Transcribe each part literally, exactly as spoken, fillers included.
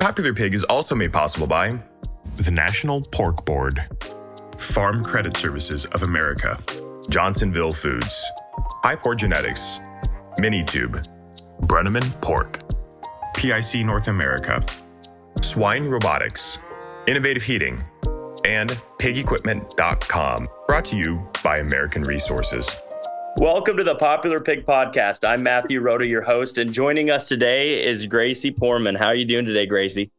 Popular Pig is also made possible by the National Pork Board, Farm Credit Services of America, Johnsonville Foods, Hypor Genetics, Minitube, Brenneman Pork, P I C North America, Swine Robotics, Innovative Heating, and Pig Equipment dot com, brought to you by American Resources. Welcome to the Popular Pig Podcast. I'm Matthew Rota, your host, and joining us today is Gracee Poorman. How are you doing today, Gracee?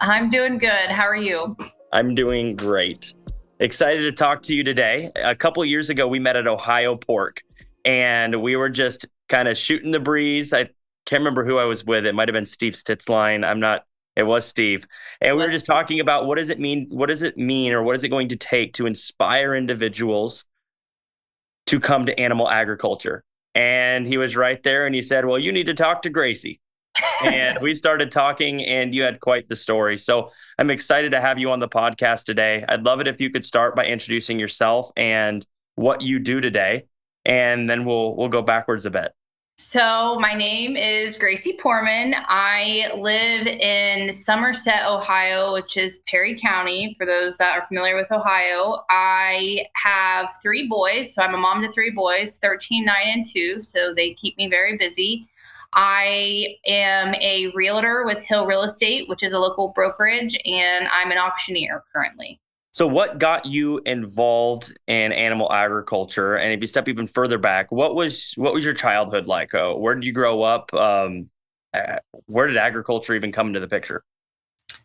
I'm doing good. How are you? I'm doing great. Excited to talk to you today. A couple of years ago, we met at Ohio Pork, and we were just kind of shooting the breeze. I can't remember who I was with. It might have been Steve Stitzlein. I'm not. It was Steve, and we were just talking about what does it mean. What does it mean, or what is it going to take to inspire individuals to come to animal agriculture? And he was right there, and he said, "Well, you need to talk to Gracee." And we started talking, and you had quite the story. So I'm excited to have you on the podcast today. I'd love it if you could start by introducing yourself and what you do today, and then we'll we'll go backwards a bit. So my name is Gracee Poorman. I live in Somerset, Ohio, which is Perry County, for those that are familiar with Ohio. I have three boys, so I'm a mom to three boys, thirteen, nine, and two, so they keep me very busy. I am a realtor with Hill Real Estate, which is a local brokerage, and I'm an auctioneer currently. So what got you involved in animal agriculture? And if you step even further back, what was what was your childhood like? Oh, where did you grow up? Um, where did agriculture even come into the picture?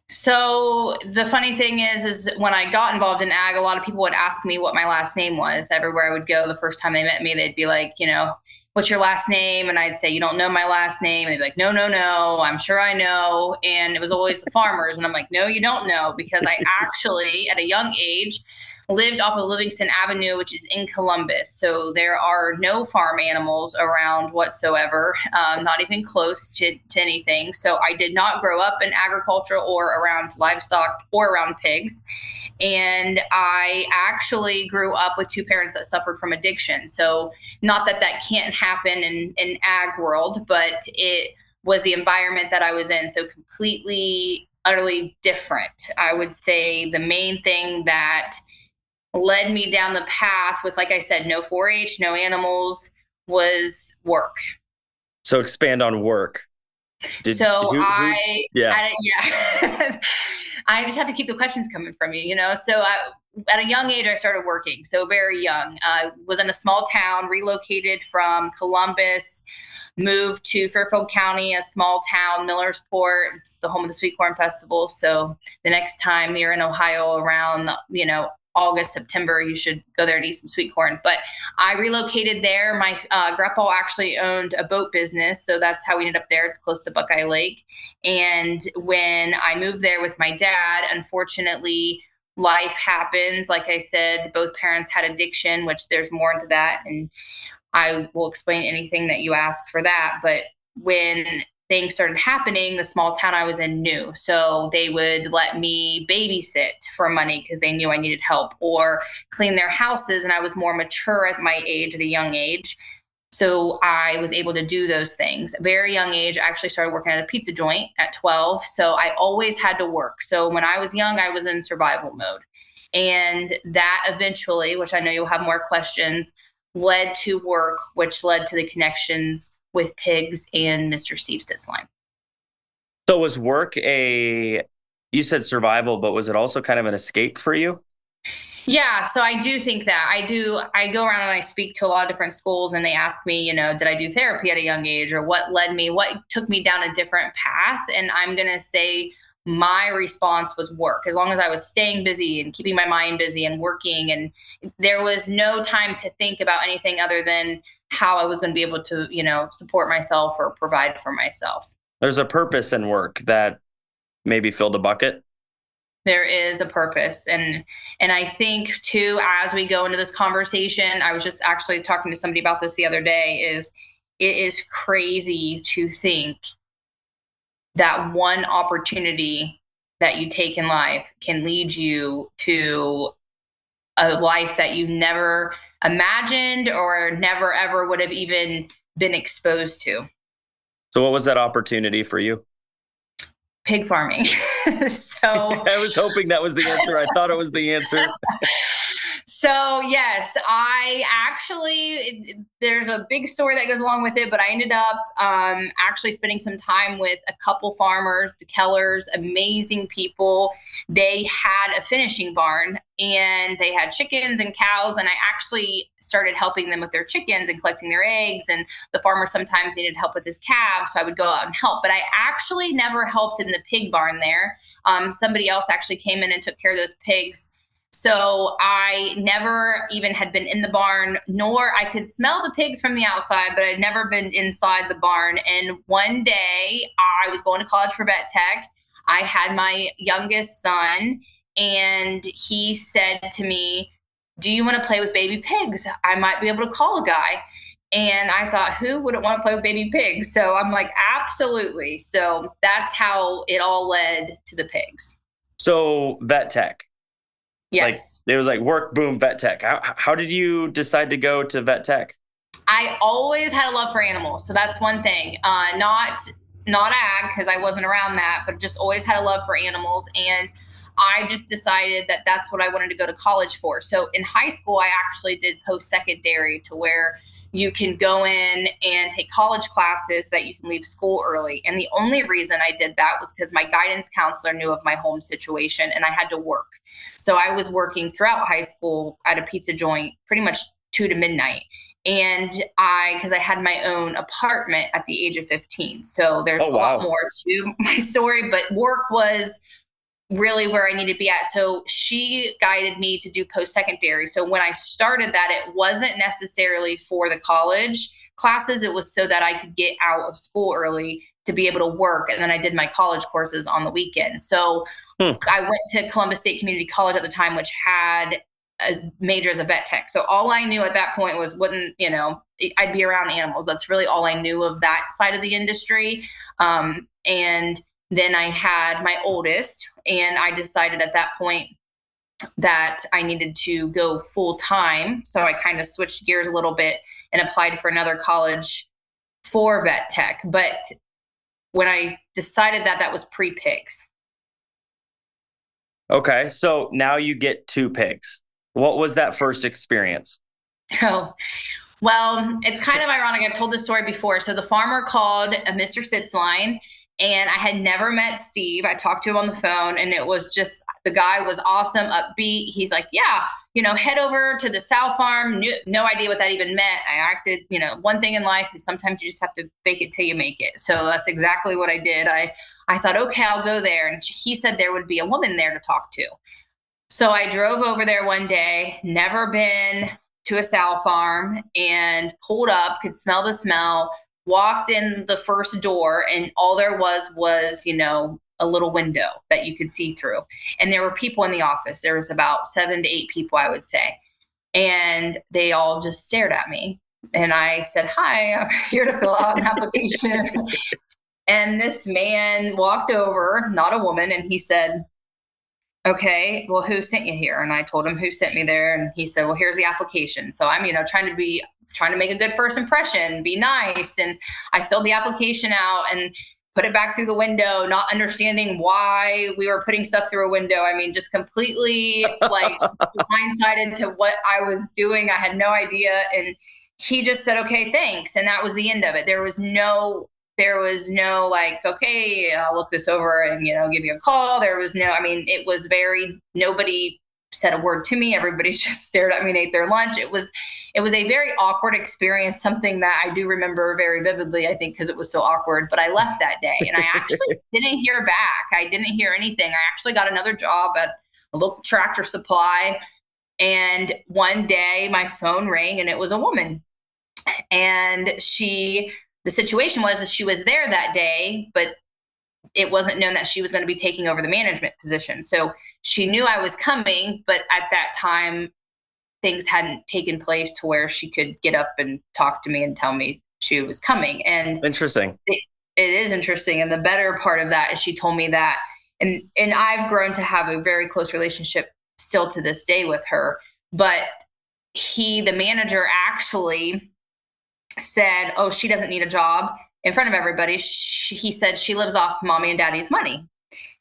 So the funny thing is, is when I got involved in ag, a lot of people would ask me what my last name was. Everywhere I would go, the first time they met me, they'd be like, you know, what's your last name? And I'd say, you don't know my last name. And they'd be like, no, no, no, I'm sure I know. And it was always the farmers. And I'm like, no, you don't know, because I actually, at a young age, lived off of Livingston Avenue, which is in Columbus. So there are no farm animals around whatsoever, um, not even close to, to anything. So I did not grow up in agriculture or around livestock or around pigs. And I actually grew up with two parents that suffered from addiction. So not that that can't happen in an ag world, but it was the environment that I was in. So completely, utterly different. I would say the main thing that led me down the path with, like I said, no four H, no animals, was work. So expand on work. Did, so who, who, I, yeah, I, yeah. I just have to keep the questions coming from you, you know? So I, at a young age, I started working. So very young. I uh, was in a small town, relocated from Columbus, moved to Fairfield County, a small town, Millersport. It's the home of the Sweet Corn Festival. So the next time you're in Ohio around, you know, August, September, you should go there and eat some sweet corn. But I relocated there. My uh, grandpa actually owned a boat business, so that's how we ended up there. It's close to Buckeye Lake. And when I moved there with my dad, unfortunately, life happens. Like I said, both parents had addiction, which there's more into that, and I will explain anything that you ask for that. But when things started happening, the small town I was in knew. So they would let me babysit for money because they knew I needed help, or clean their houses. And I was more mature at my age, at a young age. So I was able to do those things. Very young age, I actually started working at a pizza joint at twelve. So I always had to work. So when I was young, I was in survival mode. And that eventually, which I know you'll have more questions, led to work, which led to the connections with pigs and Mister Steve Stitzlein. So was work a, you said survival, but was it also kind of an escape for you? Yeah, so I do think that. I do, I go around and I speak to a lot of different schools, and they ask me, you know, did I do therapy at a young age, or what led me, what took me down a different path? And I'm going to say my response was work. As long as I was staying busy and keeping my mind busy and working, and there was no time to think about anything other than how I was going to be able to, you know, support myself or provide for myself. There's a purpose in work that maybe fill the bucket? There is a purpose. And and I think too, as we go into this conversation, I was just actually talking to somebody about this the other day, is it is crazy to think that one opportunity that you take in life can lead you to a life that you never imagined or never ever would have even been exposed to. So what was that opportunity for you? Pig farming. So I was hoping that was the answer. I thought it was the answer. So yes, I actually, there's a big story that goes along with it, but I ended up um, actually spending some time with a couple farmers, the Kellers, amazing people. They had a finishing barn and they had chickens and cows. And I actually started helping them with their chickens and collecting their eggs. And the farmer sometimes needed help with his calves, so I would go out and help. But I actually never helped in the pig barn there. Um, somebody else actually came in and took care of those pigs. So I never even had been in the barn, nor I could smell the pigs from the outside, but I'd never been inside the barn. And one day I was going to college for vet tech. I had my youngest son and he said to me, "Do you want to play with baby pigs? I might be able to call a guy." And I thought, who wouldn't want to play with baby pigs? So I'm like, absolutely. So that's how it all led to the pigs. So vet tech. Yes. Like, it was like work, boom, vet tech. How, how did you decide to go to vet tech? I always had a love for animals. So that's one thing. Uh, not not ag, because I wasn't around that, but just always had a love for animals. And I just decided that that's what I wanted to go to college for. So in high school, I actually did post-secondary, to where you can go in and take college classes that you can leave school early. And the only reason I did that was because my guidance counselor knew of my home situation and I had to work. So I was working throughout high school at a pizza joint, pretty much two to midnight. And I, because I had my own apartment at the age of fifteen. So there's oh, wow. a lot more to my story, but work was really where I needed to be at. So she guided me to do post-secondary. So when I started that, it wasn't necessarily for the college classes. It was so that I could get out of school early to be able to work. And then I did my college courses on the weekend. So hmm. I went to Columbus State Community College at the time, which had a major as a vet tech. So all I knew at that point was wouldn't, you know, I'd be around animals. That's really all I knew of that side of the industry. Um, and Then I had my oldest, and I decided at that point that I needed to go full time. So I kind of switched gears a little bit and applied for another college for vet tech. But when I decided that, that was pre-pigs. Okay. So now you get two pigs. What was that first experience? Oh, well, it's kind of ironic. I've told this story before. So the farmer called a Mister Stitzlein. And I had never met Steve. I talked to him on the phone, and it was just, the guy was awesome, upbeat. He's like, yeah, you know, head over to the sow farm. Knew, no idea what that even meant. I acted, you know, one thing in life is sometimes you just have to fake it till you make it. So that's exactly what I did. I, I thought, okay, I'll go there. And he said there would be a woman there to talk to. So I drove over there one day, never been to a sow farm, and pulled up, could smell the smell. Walked in the first door, and all there was was, you know, a little window that you could see through. And there were people in the office. There was about seven to eight people, I would say. And they all just stared at me. And I said, hi, I'm here to fill out an application. And this man walked over, not a woman. And he said, okay, well, who sent you here? And I told him who sent me there. And he said, well, here's the application. So I'm, you know, trying to be trying to make a good first impression, be nice. And I filled the application out and put it back through the window, not understanding why we were putting stuff through a window. I mean, just completely like blindsided to what I was doing. I had no idea. And he just said, okay, thanks. And that was the end of it. There was no, there was no like, okay, I'll look this over and, you know, give you a call. There was no, I mean, it was very, nobody said a word to me. Everybody just stared at me and ate their lunch. It was, it was a very awkward experience, something that I do remember very vividly, I think, because it was so awkward. But I left that day and I actually didn't hear back. I didn't hear anything. I actually got another job at a local Tractor Supply. And one day my phone rang and it was a woman. And she, the situation was that she was there that day, but it wasn't known that she was going to be taking over the management position. So she knew I was coming, but at that time, things hadn't taken place to where she could get up and talk to me and tell me she was coming. And interesting. It, it is interesting. And the better part of that is she told me that, and, and I've grown to have a very close relationship still to this day with her, but he, the manager, actually said, oh, she doesn't need a job in front of everybody. She, he said, she lives off mommy and daddy's money.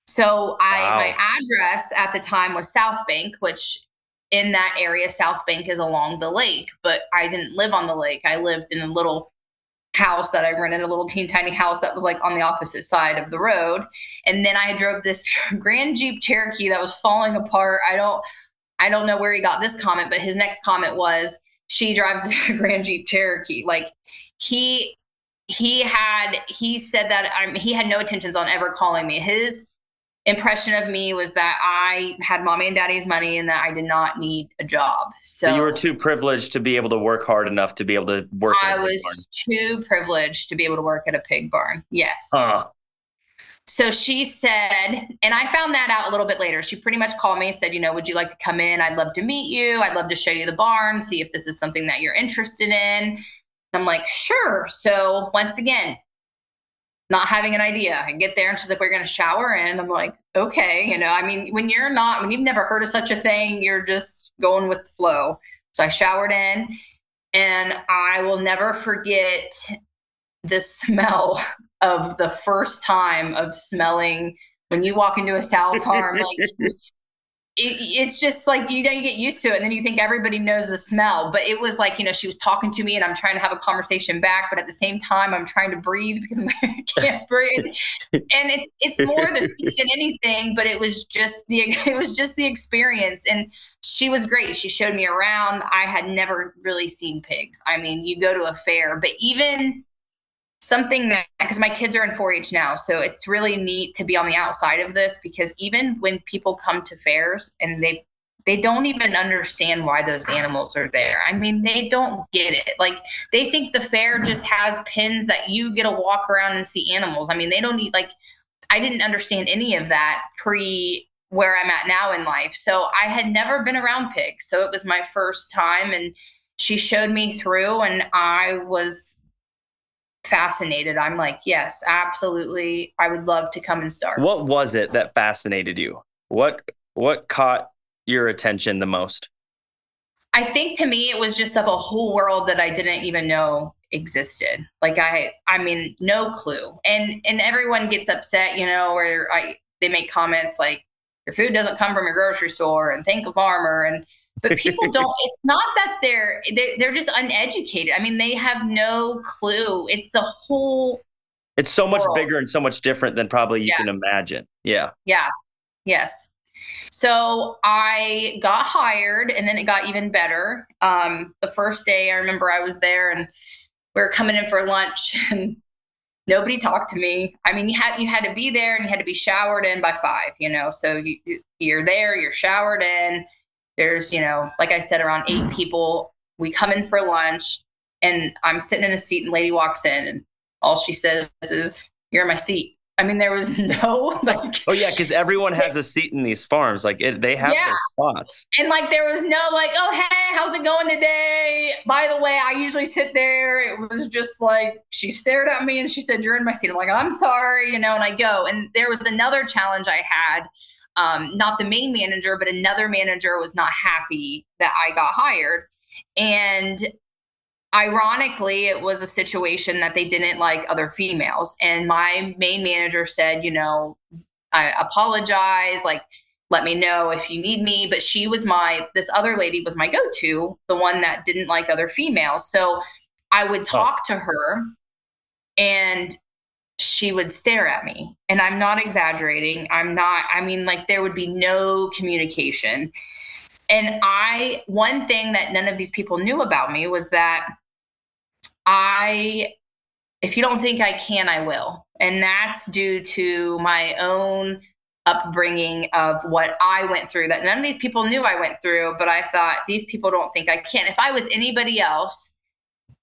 So I, wow. my address at the time was South Bank, which in that area, South Bank is along the lake, but I didn't live on the lake. I lived in a little house that I rented, a little teeny tiny house that was like on the opposite side of the road. And then I drove this Grand Jeep Cherokee that was falling apart. I don't, I don't know where he got this comment, but his next comment was, she drives a Grand Jeep Cherokee. Like he, he had, he said that I'm, he had no intentions on ever calling me. His impression of me was that I had mommy and daddy's money and that I did not need a job. So, so you were too privileged to be able to work hard enough to be able to work. I was barn. too privileged to be able to work at a pig barn. Yes. Uh-huh. So she said, and I found that out a little bit later. She pretty much called me and said, you know, would you like to come in? I'd love to meet you. I'd love to show you the barn, see if this is something that you're interested in. And I'm like, sure. So once again, not having an idea. I get there and she's like, we're going to shower in. I'm like, okay. You know, I mean, when you're not, when you've never heard of such a thing, you're just going with the flow. So I showered in, and I will never forget the smell of the first time of smelling when you walk into a sow farm. Like it, it's just like, you know, you get used to it and then you think everybody knows the smell, but it was like, you know, she was talking to me and I'm trying to have a conversation back, but at the same time I'm trying to breathe because I can't breathe. And it's, it's more the food than anything, but it was just the, it was just the experience. And she was great. She showed me around. I had never really seen pigs. I mean, you go to a fair, but even something that, because my kids are in four H now, so it's really neat to be on the outside of this, because even when people come to fairs and they they don't even understand why those animals are there. I mean, they don't get it. Like, they think the fair just has pins that you get to walk around and see animals. I mean, they don't need, like, I didn't understand any of that pre where I'm at now in life. So I had never been around pigs. So it was my first time, and she showed me through, and I was fascinated. I'm like, yes, absolutely. I would love to come and start. What was it that fascinated you? What, what caught your attention the most? I think to me, it was just of a whole world that I didn't even know existed. Like I, I mean, no clue. And, and everyone gets upset, you know, where I, they make comments like your food doesn't come from your grocery store and thank a farmer. And, but people don't, it's not that they're, they're, they're just uneducated. I mean, they have no clue. It's a whole, it's so much world. Bigger and so much different than probably you yeah. can imagine. Yeah. Yeah. Yes. So I got hired, and then it got even better. Um, the first day I remember I was there, and we were coming in for lunch, and nobody talked to me. I mean, you had, you had to be there, and you had to be showered in by five, you know, so you, you're there, you're showered in. There's, you know, like I said, around eight people. We come in for lunch, and I'm sitting in a seat, and lady walks in, and all she says is, you're in my seat. I mean, there was no, like... Oh, yeah, because everyone has a seat in these farms. Like, it, they have yeah. their spots. And, like, there was no, like, oh, hey, how's it going today? By the way, I usually sit there. It was just, like, she stared at me, and she said, you're in my seat. I'm like, I'm sorry, you know, and I go. And there was another challenge I had. Um, not the main manager, but another manager was not happy that I got hired. And ironically, it was a situation that they didn't like other females. And my main manager said, you know, I apologize, like, let me know if you need me. But she was my, this other lady was my go-to, the one that didn't like other females. So I would talk oh. to her, and she would stare at me, and I'm not exaggerating. I'm not, I mean, like, there would be no communication. And I, one thing that none of these people knew about me was that I, if you don't think I can, I will. And that's due to my own upbringing of what I went through that none of these people knew I went through, but I thought, these people don't think I can. If I was anybody else,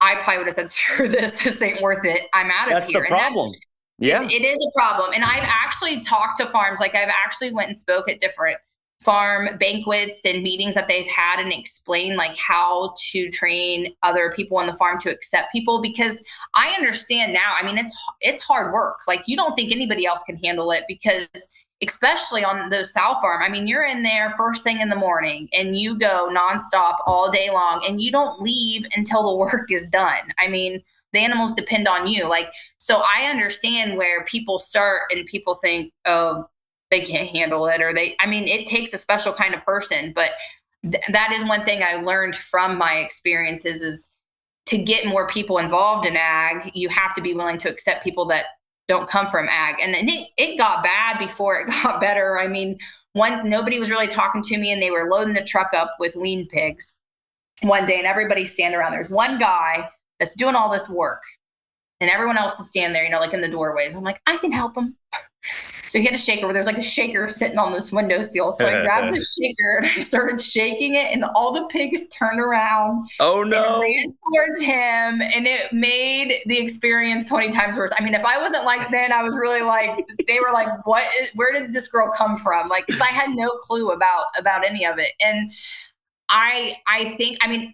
I probably would have said, screw this, this ain't worth it. I'm out of that's here. The problem. Yeah, it, it is a problem. And I've actually talked to farms, like I've actually went and spoke at different farm banquets and meetings that they've had and explain like how to train other people on the farm to accept people, because I understand now, I mean, it's, it's hard work. Like you don't think anybody else can handle it, because especially on those sow farm, I mean, you're in there first thing in the morning and you go nonstop all day long and you don't leave until the work is done. I mean, the animals depend on you. Like, so I understand where people start and people think, oh, they can't handle it, or they, I mean, it takes a special kind of person, but th- that is one thing I learned from my experiences is to get more people involved in ag, you have to be willing to accept people that don't come from ag. And, and it, it got bad before it got better. I mean, one, nobody was really talking to me and they were loading the truck up with wean pigs one day and everybody's standing around. There's one guy that's doing all this work and everyone else is standing there, you know, like in the doorways. I'm like, I can help him. So he had a shaker where there's like a shaker sitting on this windowsill. So I grabbed the shaker and I started shaking it and all the pigs turned around. Oh no. And ran towards him, and it made the experience twenty times worse. I mean, if I wasn't like then, I was really like, they were like, what is, where did this girl come from? Like, cause I had no clue about, about any of it. And I, I think, I mean,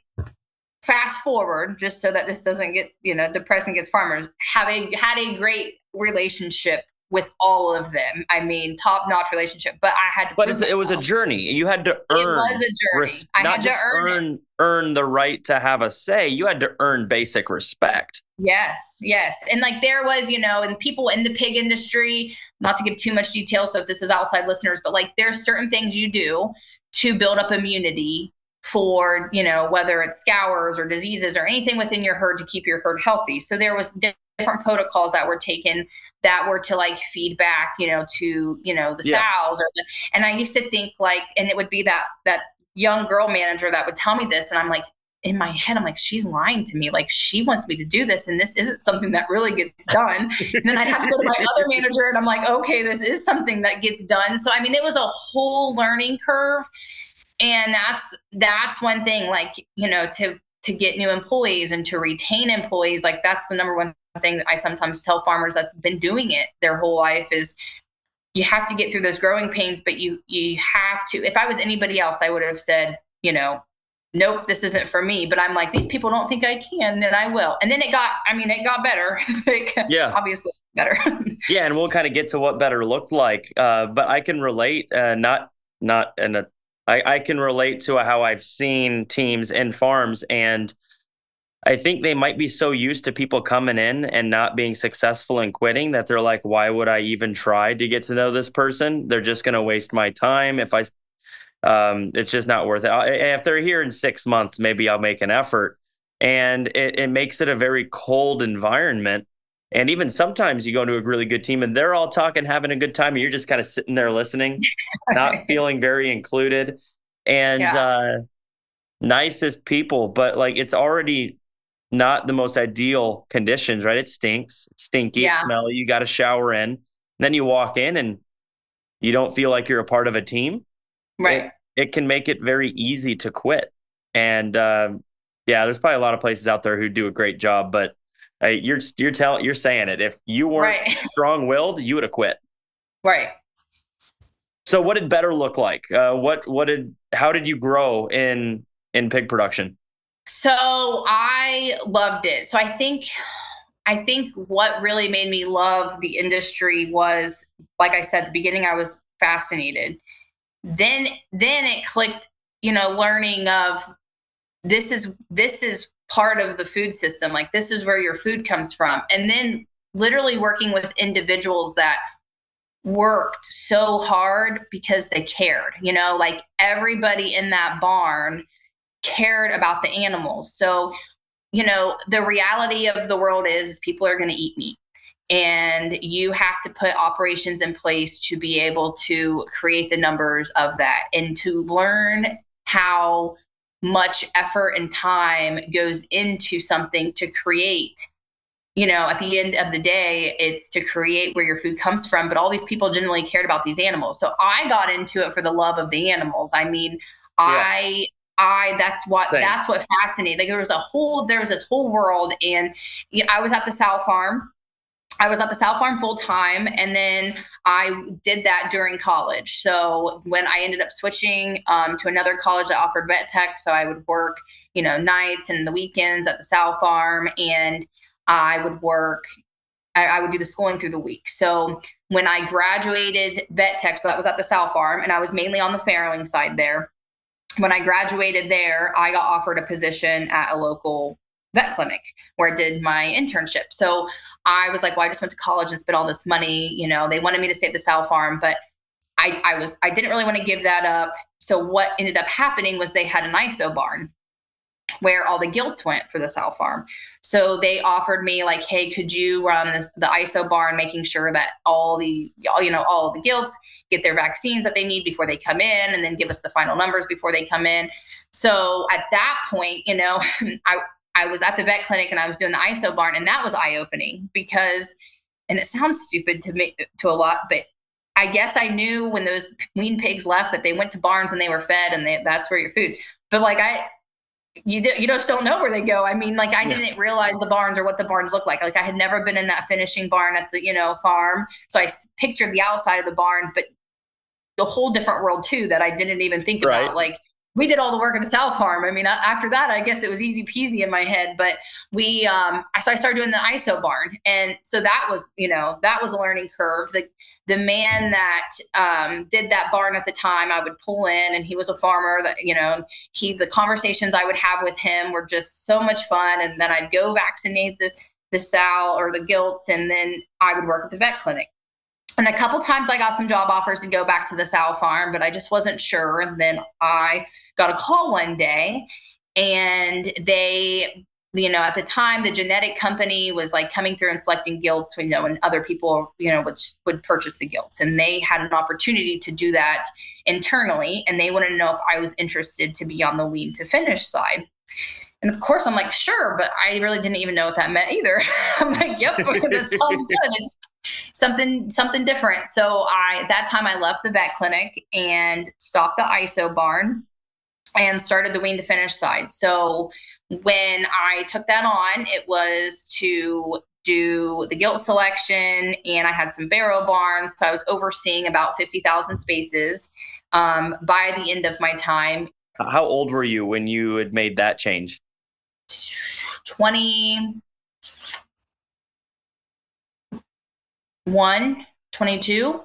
fast forward, just so that this doesn't get, you know, depressing against farmers, having had a great relationship with all of them. I mean, top-notch relationship, but I had to But it's, it was a journey. You had to earn. It was a journey. Res- I had to earn earn, earn the right to have a say. You had to earn basic respect. Yes, yes. And like there was, you know, and people in the pig industry, not to give too much detail, so if this is outside listeners, but like there's certain things you do to build up immunity for, you know, whether it's scours or diseases or anything within your herd to keep your herd healthy. So there was different protocols that were taken that were to like feed back, you know, to, you know, the yeah. sows or the, and I used to think like, and it would be that, that young girl manager that would tell me this. And I'm like, in my head, I'm like, she's lying to me. Like she wants me to do this. And this isn't something that really gets done. And then I'd have to go to my other manager and I'm like, okay, this is something that gets done. So, I mean, it was a whole learning curve. And that's, that's one thing, like, you know, to, to get new employees and to retain employees. Like that's the number one thing that I sometimes tell farmers that's been doing it their whole life is you have to get through those growing pains, but you, you have to, if I was anybody else, I would have said, you know, nope, this isn't for me. But I'm like, these people don't think I can, then I will. And then it got, I mean, it got better. Like, yeah. Obviously better. Yeah. And we'll kind of get to what better looked like. Uh, but I can relate, uh, not, not in a, I, I can relate to how I've seen teams and farms, and I think they might be so used to people coming in and not being successful and quitting that they're like, why would I even try to get to know this person? They're just going to waste my time. If I, um, it's just not worth it. I, if they're here in six months, maybe I'll make an effort. And it, it makes it a very cold environment. And even sometimes you go to a really good team and they're all talking, having a good time. And you're just kind of sitting there listening, not feeling very included and yeah. uh, nicest people. But like, it's already not the most ideal conditions, right? It stinks. It's stinky. Yeah. It's smelly. You got to shower in. And then you walk in and you don't feel like you're a part of a team. Right. It, it can make it very easy to quit. And uh, yeah, there's probably a lot of places out there who do a great job, but Uh, you're you're telling you're saying it. If you weren't right. strong-willed, you would have quit. Right. So, what did better look like? Uh, what what did how did you grow in in pig production? So I loved it. So I think I think what really made me love the industry was, like I said at the beginning, I was fascinated. Then then it clicked. You know, learning of this is this is. part of the food system. Like this is where your food comes from. And then literally working with individuals that worked so hard because they cared, you know, like everybody in that barn cared about the animals. So, you know, the reality of the world is, is people are going to eat meat, and you have to put operations in place to be able to create the numbers of that and to learn how much effort and time goes into something to create, you know, at the end of the day, it's to create where your food comes from. But all these people generally cared about these animals. So I got into it for the love of the animals. I mean, I, yeah. I, that's what, Same. that's what fascinated. Like there was a whole, there was this whole world, and you know, I was at the sow farm I was at the South Farm full time, and then I did that during college. So when I ended up switching um, to another college that offered vet tech, so I would work, you know, nights and the weekends at the South Farm, and I would work, I, I would do the schooling through the week. So when I graduated vet tech, so that was at the South Farm, and I was mainly on the farrowing side there. When I graduated there, I got offered a position at a local vet clinic where I did my internship. So I was like, well, I just went to college and spent all this money. You know, they wanted me to stay at the South Farm, but I, I was, I didn't really want to give that up. So what ended up happening was they had an I S O barn where all the gilts went for the South Farm. So they offered me like, hey, could you run this, the I S O barn, making sure that all the, you know, all of the gilts get their vaccines that they need before they come in, and then give us the final numbers before they come in. So at that point, you know, I, I was at the vet clinic and I was doing the I S O barn, and that was eye-opening because, and it sounds stupid to me, to a lot, but I guess I knew when those wean pigs left that they went to barns and they were fed, and they, that's where your food, but like I, you do, you just don't know where they go. I mean, like I yeah. didn't realize the barns or what the barns look like. Like I had never been in that finishing barn at the, you know, farm. So I pictured the outside of the barn, but the whole different world too, that I didn't even think right. about. Like, we did all the work at the South Farm. I mean, after that, I guess it was easy peasy in my head, but we, um, so I started doing the I S O barn. And so that was, you know, that was a learning curve. The, the man that, um, did that barn at the time, I would pull in, and he was a farmer that, you know, he, the conversations I would have with him were just so much fun. And then I'd go vaccinate the, the sow or the gilts. And then I would work at the vet clinic. And a couple times I got some job offers to go back to the sow farm, but I just wasn't sure. And then I got a call one day, and they, you know, at the time the genetic company was like coming through and selecting gilts, you know, and other people, you know, which would purchase the gilts, and they had an opportunity to do that internally. And they wanted to know if I was interested to be on the wean to finish side. And of course I'm like, sure, but I really didn't even know what that meant either. I'm like, yep, this sounds good. It's something, something different. So I, that time I left the vet clinic and stopped the I S O barn and started the wean to finish side. So when I took that on, it was to do the gilt selection, and I had some barrow barns. So I was overseeing about fifty thousand spaces um, by the end of my time. How old were you when you had made that change? twenty-one, twenty-two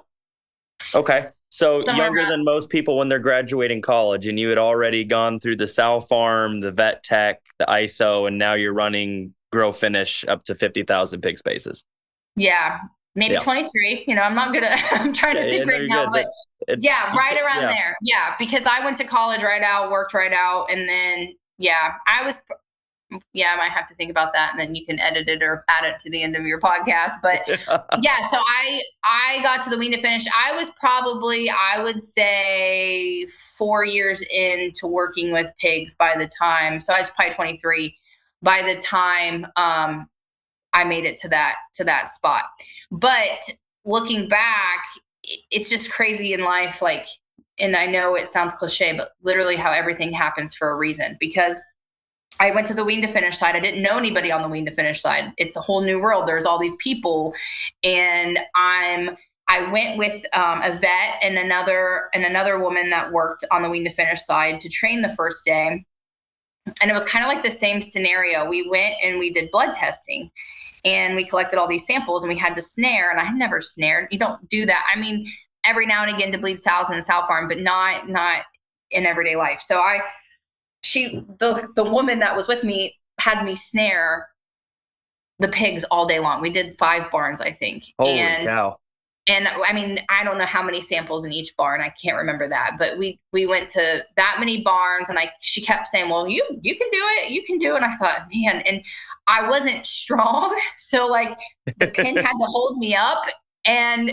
Okay. So somewhere younger around than most people when they're graduating college, and you had already gone through the sow farm, the vet tech, the I S O, and now you're running grow finish up to fifty thousand pig spaces. Yeah. Maybe yeah. twenty-three, you know, I'm not gonna, I'm trying yeah, to think yeah, right now, good. but it's, yeah, right around yeah. there. Yeah. Because I went to college right out, worked right out. And then, yeah, I was, yeah, I might have to think about that, and then you can edit it or add it to the end of your podcast. But yeah, yeah so I, I got to the wean to finish. I was probably, I would say four years into working with pigs by the time. So I was probably twenty-three by the time, um, I made it to that, to that spot. But looking back, it's just crazy in life. Like, and I know it sounds cliche, but literally how everything happens for a reason, because I went to the wean to finish side. I didn't know anybody on the wean to finish side. It's a whole new world. There's all these people, and I'm, I went with um, a vet and another, and another woman that worked on the wean to finish side to train the first day. And it was kind of like the same scenario. We went and we did blood testing, and we collected all these samples, and we had to snare. And I had never snared. You don't do that. I mean, every now and again to bleed sows in the sow farm, but not, not in everyday life. So I, she, the, the woman that was with me had me snare the pigs all day long. We did five barns, I think. Holy and, cow. And I mean, I don't know how many samples in each barn. I can't remember that, but we, we went to that many barns, and I, she kept saying, well, you, you can do it. You can do it. And I thought, man, and I wasn't strong. So like the pin had to hold me up. And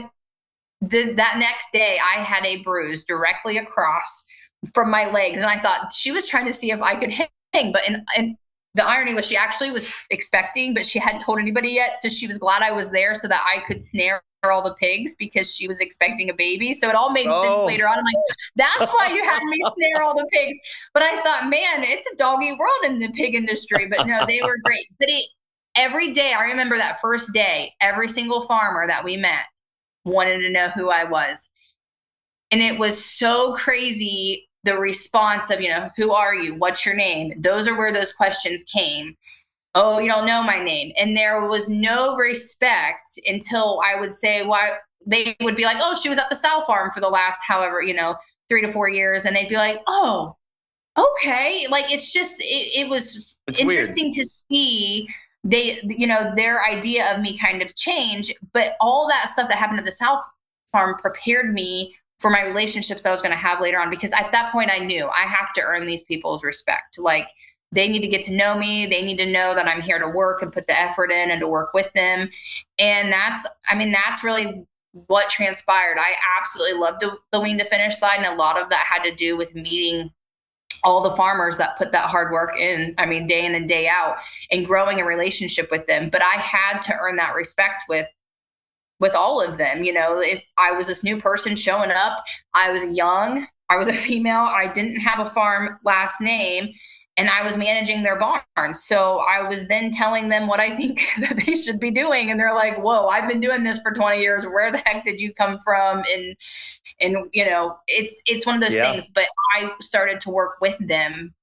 the, that next day I had a bruise directly across from my legs. And I thought she was trying to see if I could hang, but in, in the irony was she actually was expecting, but she hadn't told anybody yet. So she was glad I was there so that I could snare all the pigs, because she was expecting a baby. So it all made oh. sense later on. I'm like, that's why you had me snare all the pigs. But I thought, man, it's a doggy world in the pig industry. But no, they were great. But it, every day, I remember that first day, every single farmer that we met wanted to know who I was. And it was so crazy, the response of, you know, who are you? What's your name? Those are where those questions came. Oh, you don't know my name. And there was no respect until I would say, why well, they would be like, oh, she was at the sow farm for the last, however, you know, three to four years. And they'd be like, oh, okay. Like, it's just, it, it was it's interesting weird. to see they, you know, their idea of me kind of change, but all that stuff that happened at the sow farm prepared me for my relationships I was going to have later on, because at that point I knew I have to earn these people's respect. Like, they need to get to know me. They need to know that I'm here to work and put the effort in and to work with them. And that's, I mean, that's really what transpired. I absolutely loved the, the wean to finish side. And a lot of that had to do with meeting all the farmers that put that hard work in, I mean, day in and day out, and growing a relationship with them. But I had to earn that respect with with all of them. You know, if I was this new person showing up, I was young, I was a female, I didn't have a farm last name, and I was managing their barn. So I was then telling them what I think that they should be doing. And they're like, whoa, I've been doing this for twenty years. Where the heck did you come from? And, and you know, it's, it's one of those yeah. things, but I started to work with them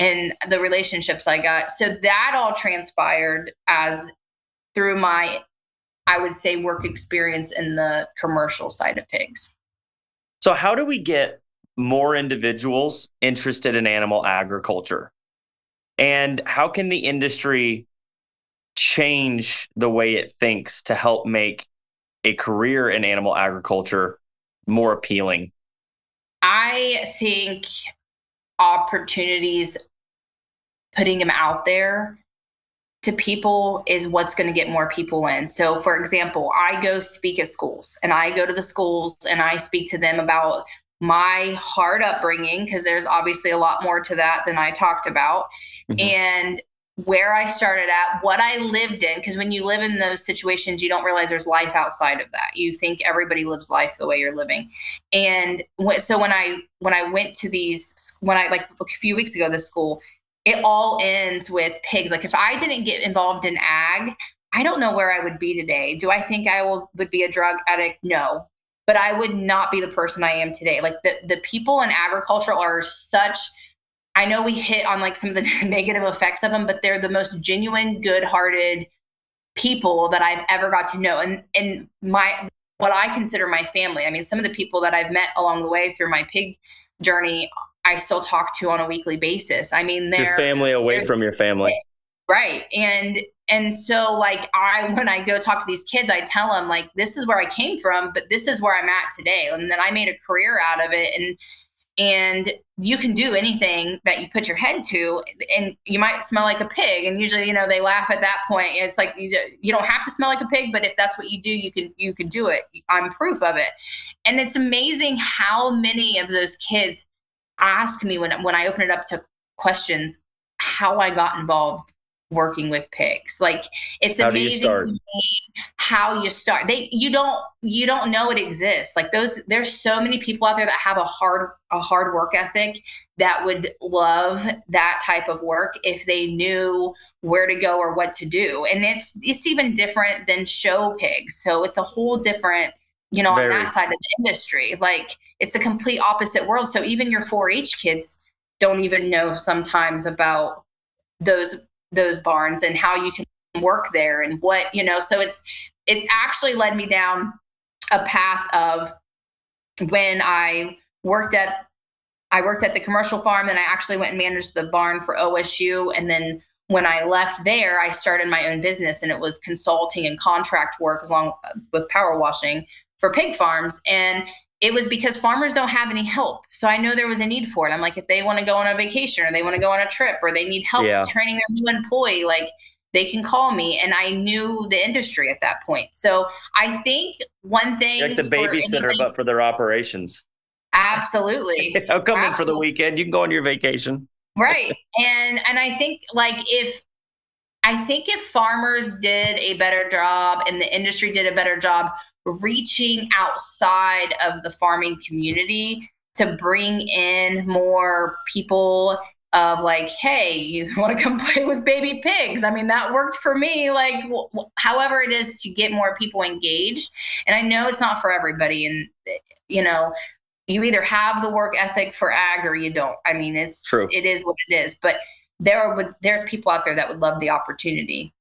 and the relationships I got. So that all transpired as through my, I would say, work experience in the commercial side of pigs. So how do we get more individuals interested in animal agriculture? And how can the industry change the way it thinks to help make a career in animal agriculture more appealing? I think opportunities, putting them out there to people, is what's going to get more people in. So for example, I go speak at schools, and I go to the schools and I speak to them about my hard upbringing, because there's obviously a lot more to that than I talked about, mm-hmm. and where I started at, what I lived in. Because when you live in those situations, you don't realize there's life outside of that. You think everybody lives life the way you're living. And wh- so when I when I went to these, when I like a few weeks ago, this school, it all ends with pigs. Like, if I didn't get involved in ag, I don't know where I would be today. Do I think I will would be a drug addict? No. But I would not be the person I am today. Like, the, the people in agriculture are such, I know we hit on like some of the negative effects of them, but they're the most genuine, good-hearted people that I've ever got to know. And, and my, what I consider my family, I mean, some of the people that I've met along the way through my pig journey, I still talk to on a weekly basis. I mean, they're your family away from your family. Right. And, And so like I, when I go talk to these kids, I tell them like, this is where I came from, but this is where I'm at today. And then I made a career out of it. And, and you can do anything that you put your head to, and you might smell like a pig. And usually, you know, they laugh at that point. It's like, you, you don't have to smell like a pig, but if that's what you do, you can, you can do it. I'm proof of it. And it's amazing how many of those kids ask me when, when I open it up to questions, how I got involved working with pigs. Like, it's amazing to me how you start. They, you don't, you don't know it exists. Like, those, there's so many people out there that have a hard, a hard work ethic that would love that type of work if they knew where to go or what to do. And it's, it's even different than show pigs. So it's a whole different, you know, Very. on that side of the industry. Like, it's a complete opposite world. So even your four H kids don't even know sometimes about those those barns and how you can work there and what, you know, so it's, it's actually led me down a path of when I worked at, I worked at the commercial farm, then I actually went and managed the barn for O S U. And then when I left there, I started my own business, and it was consulting and contract work along with power washing for pig farms. And it was because farmers don't have any help. So I know there was a need for it. I'm like, if they want to go on a vacation or they want to go on a trip or they need help yeah. training their new employee, like, they can call me. And I knew the industry at that point. So I think one thing. You're like the babysitter, anything, but for their operations. Absolutely. I'll come absolutely. in for the weekend. You can go on your vacation. Right. And, and I think like if, I think if farmers did a better job and the industry did a better job reaching outside of the farming community to bring in more people of like, hey, you want to come play with baby pigs? I mean, that worked for me. Like, w- w- however it is to get more people engaged. And I know it's not for everybody. And, you know, you either have the work ethic for ag or you don't. I mean, it's true. It is what it is. But there would there's people out there that would love the opportunity.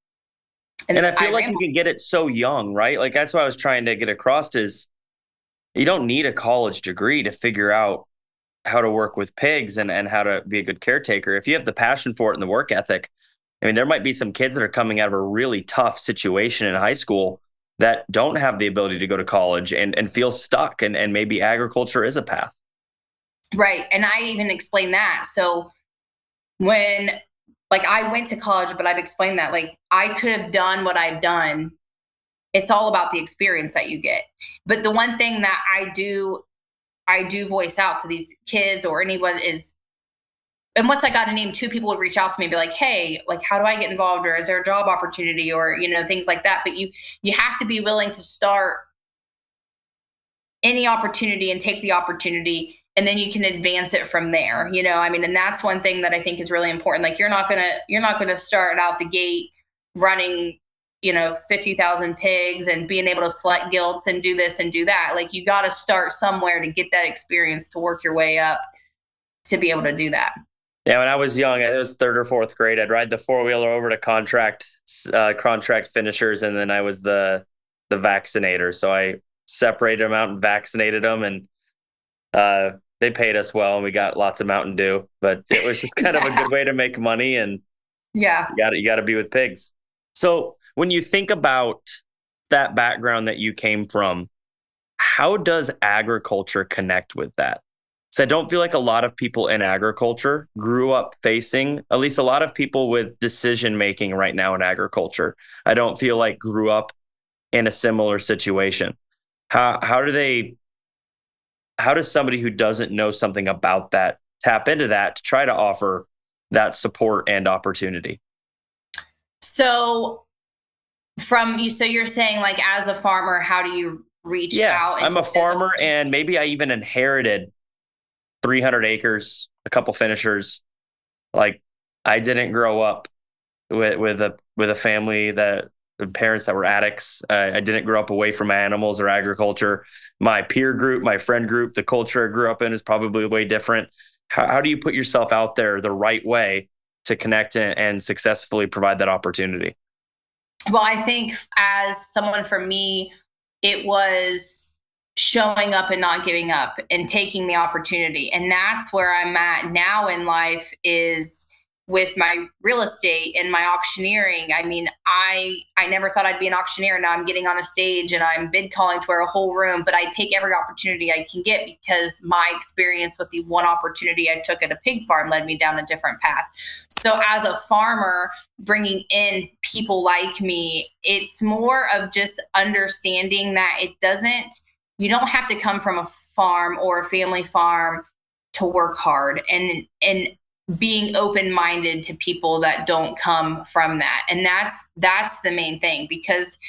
And, and I feel I like ran- you can get it so young, right? Like, that's what I was trying to get across is you don't need a college degree to figure out how to work with pigs and, and how to be a good caretaker. If you have the passion for it and the work ethic, I mean, there might be some kids that are coming out of a really tough situation in high school that don't have the ability to go to college and, and feel stuck. And, and maybe agriculture is a path. Right. And I even explain that. So when, like, I went to college, but I've explained that, like, I could have done what I've done. It's all about the experience that you get. But the one thing that I do I do voice out to these kids or anyone is, and once I got a name, two people would reach out to me and be like, hey, like, how do I get involved? Or is there a job opportunity or, you know, things like that. But you, you have to be willing to start any opportunity and take the opportunity, and then you can advance it from there. You know, I mean, and that's one thing that I think is really important. Like, you're not going to, you're not going to start out the gate running, you know, fifty thousand pigs and being able to select gilts and do this and do that. Like, you got to start somewhere to get that experience, to work your way up to be able to do that. Yeah. When I was young, it was third or fourth grade, I'd ride the four wheeler over to contract, uh, contract finishers. And then I was the, the vaccinator. So I separated them out and vaccinated them, and, uh, they paid us well and we got lots of Mountain Dew, but it was just kind yeah. of a good way to make money. And yeah, you gotta, you gotta be with pigs. So, when you think about that background that you came from, how does agriculture connect with that? So I don't feel like a lot of people in agriculture grew up facing, at least a lot of people with decision-making right now in agriculture, I don't feel like grew up in a similar situation. How how do they, how does somebody who doesn't know something about that tap into that to try to offer that support and opportunity? So, From you, so you're saying, like, as a farmer, how do you reach yeah, out? Yeah, I'm a farmer, and maybe I even inherited three hundred acres, a couple finishers. Like, I didn't grow up with with a with a family that parents that were addicts. Uh, I didn't grow up away from animals or agriculture. My peer group, my friend group, the culture I grew up in is probably way different. How, how do you put yourself out there the right way to connect and, and successfully provide that opportunity? Well, I think as someone, for me, it was showing up and not giving up and taking the opportunity. And that's where I'm at now in life, is with my real estate and my auctioneering. I mean, I I never thought I'd be an auctioneer. Now I'm getting on a stage and I'm bid calling to a whole room, but I take every opportunity I can get, because my experience with the one opportunity I took at a pig farm led me down a different path. So as a farmer, bringing in people like me, it's more of just understanding that it doesn't, you don't have to come from a farm or a family farm to work hard, and and being open-minded to people that don't come from that. And that's, that's the main thing, because,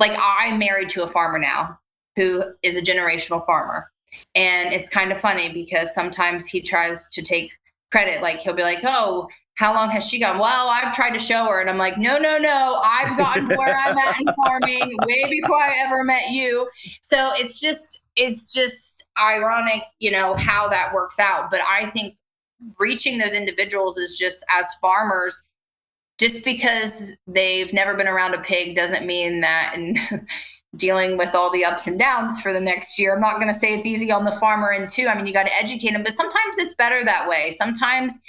like, I'm married to a farmer now who is a generational farmer. And it's kind of funny because sometimes he tries to take credit. Like, he'll be like, oh, how long has she gone? Well, I've tried to show her. And I'm like, no, no, no, I've gotten where I'm at in farming way before I ever met you. So it's just, it's just ironic, you know, how that works out. But I think reaching those individuals is just, as farmers, just because they've never been around a pig doesn't mean that, and dealing with all the ups and downs for the next year, I'm not going to say it's easy on the farmer. And too, I mean, you got to educate them, but sometimes it's better that way. Sometimes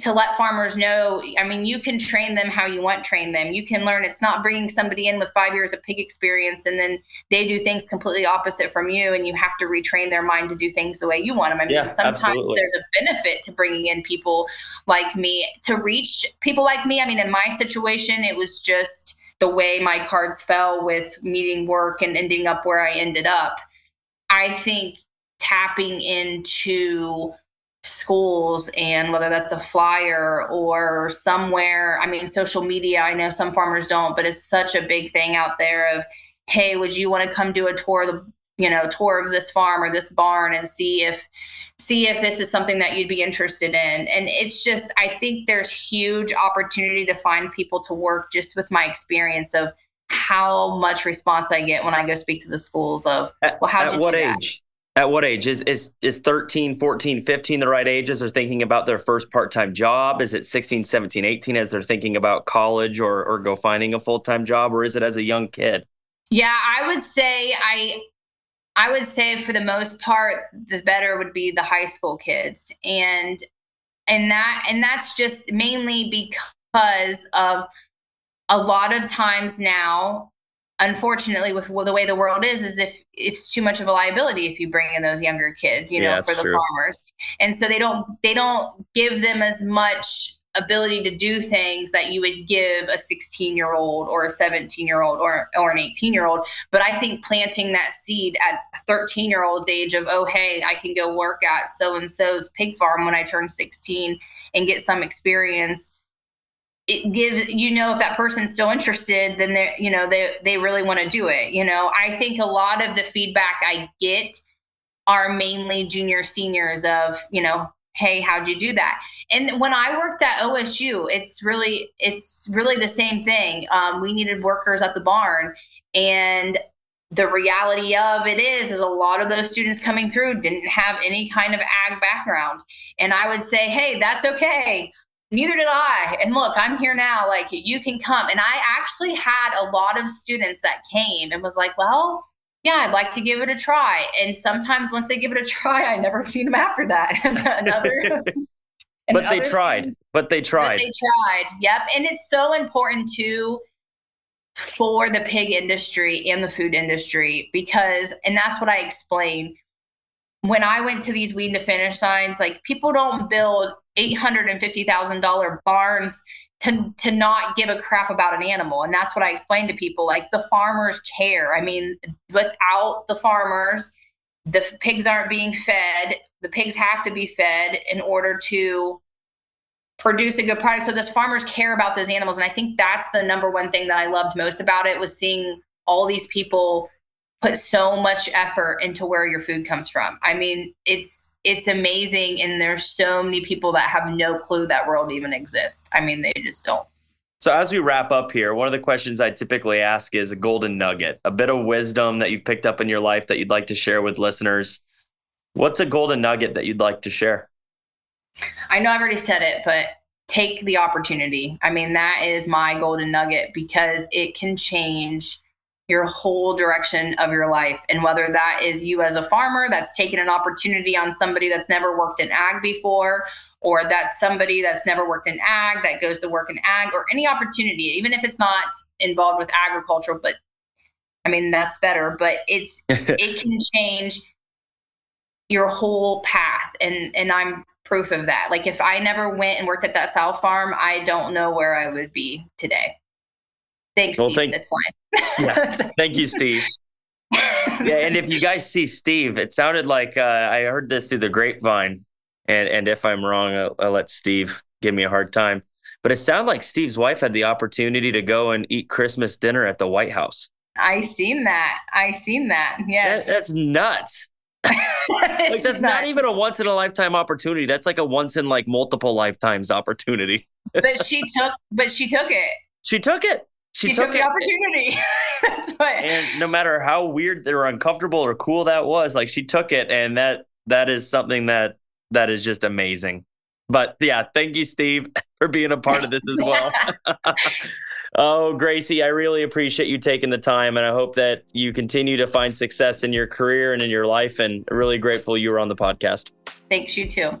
to let farmers know, I mean, you can train them how you want, train them. You can learn. It's not bringing somebody in with five years of pig experience and then they do things completely opposite from you, and you have to retrain their mind to do things the way you want them. I mean, yeah, sometimes absolutely. There's a benefit to bringing in people like me to reach people like me. I mean, in my situation, it was just the way my cards fell with needing work and ending up where I ended up. I think tapping into schools, and whether that's a flyer or somewhere, I mean, social media, I know some farmers don't, but it's such a big thing out there of, hey, would you want to come do a tour of the you know, tour of this farm or this barn and see if, see if this is something that you'd be interested in. And it's just, I think there's huge opportunity to find people to work just with my experience of how much response I get when I go speak to the schools of, well, how did you do that? At what age? At what age? Is, is is thirteen, fourteen, fifteen the right ages they're thinking about their first part-time job? Is it sixteen, seventeen, eighteen as they're thinking about college or or go finding a full-time job? Or is it as a young kid? Yeah, I would say I I would say for the most part, the better would be the high school kids. And and that and that's just mainly because of a lot of times now, unfortunately, with the way the world is, is if it's too much of a liability if you bring in those younger kids, you know, yeah, for the true. farmers. And so they don't they don't give them as much ability to do things that you would give a sixteen-year-old or a seventeen-year-old or or an eighteen-year-old. But I think planting that seed at thirteen-year-old's age of, oh, hey, I can go work at so-and-so's pig farm when I turn sixteen and get some experience. It gives, you know, if that person's still interested, then they, you know, they, they really want to do it. You know, I think a lot of the feedback I get are mainly junior seniors of, you know, hey, how'd you do that? And when I worked at O S U, it's really, it's really the same thing. Um, we needed workers at the barn, and the reality of it is, is a lot of those students coming through didn't have any kind of ag background. And I would say, hey, that's okay. Neither did I. And look, I'm here now. Like, you can come. And I actually had a lot of students that came and was like, well, yeah, I'd like to give it a try. And sometimes once they give it a try, I never seen them after that. another, but they tried. Student, but they tried. But they tried. Yep. And it's so important too for the pig industry and the food industry, because, and that's what I explain when I went to these weed to finish signs, like, people don't build eight hundred fifty thousand dollars barns to to not give a crap about an animal. And that's what I explained to people, like, the farmers care. I mean, without the farmers, the pigs aren't being fed. The pigs have to be fed in order to produce a good product. So those farmers care about those animals. And I think that's the number one thing that I loved most about it, was seeing all these people put so much effort into where your food comes from. I mean, it's it's amazing, and there's so many people that have no clue that world even exists. I mean, they just don't. So as we wrap up here, one of the questions I typically ask is a golden nugget, a bit of wisdom that you've picked up in your life that you'd like to share with listeners. What's a golden nugget that you'd like to share? I know I've already said it, but take the opportunity. I mean, that is my golden nugget, because it can change your whole direction of your life. And whether that is you as a farmer that's taken an opportunity on somebody that's never worked in ag before, or that's somebody that's never worked in ag that goes to work in ag, or any opportunity, even if it's not involved with agriculture, but I mean, that's better, but it's, it can change your whole path. And, and I'm proof of that. Like, if I never went and worked at that sow farm, I don't know where I would be today. Thanks, well, Steve. Thank, that's fine. Yeah. Thank you, Steve. Yeah, and if you guys see Steve, it sounded like uh, I heard this through the grapevine, and and if I'm wrong, I'll, I'll let Steve give me a hard time. But it sounded like Steve's wife had the opportunity to go and eat Christmas dinner at the White House. I seen that. I seen that. Yes, that, that's nuts. Like, that's nuts. Not even a once in a lifetime opportunity. That's like a once in like multiple lifetimes opportunity. But she took. But she took it. She took it. She, she took, took the it. opportunity. That's what. And no matter how weird or uncomfortable or cool that was, like, she took it. And that that is something that that is just amazing. But yeah, thank you, Steve, for being a part of this as well. Oh, Gracee, I really appreciate you taking the time. And I hope that you continue to find success in your career and in your life. And really grateful you were on the podcast. Thanks, you too.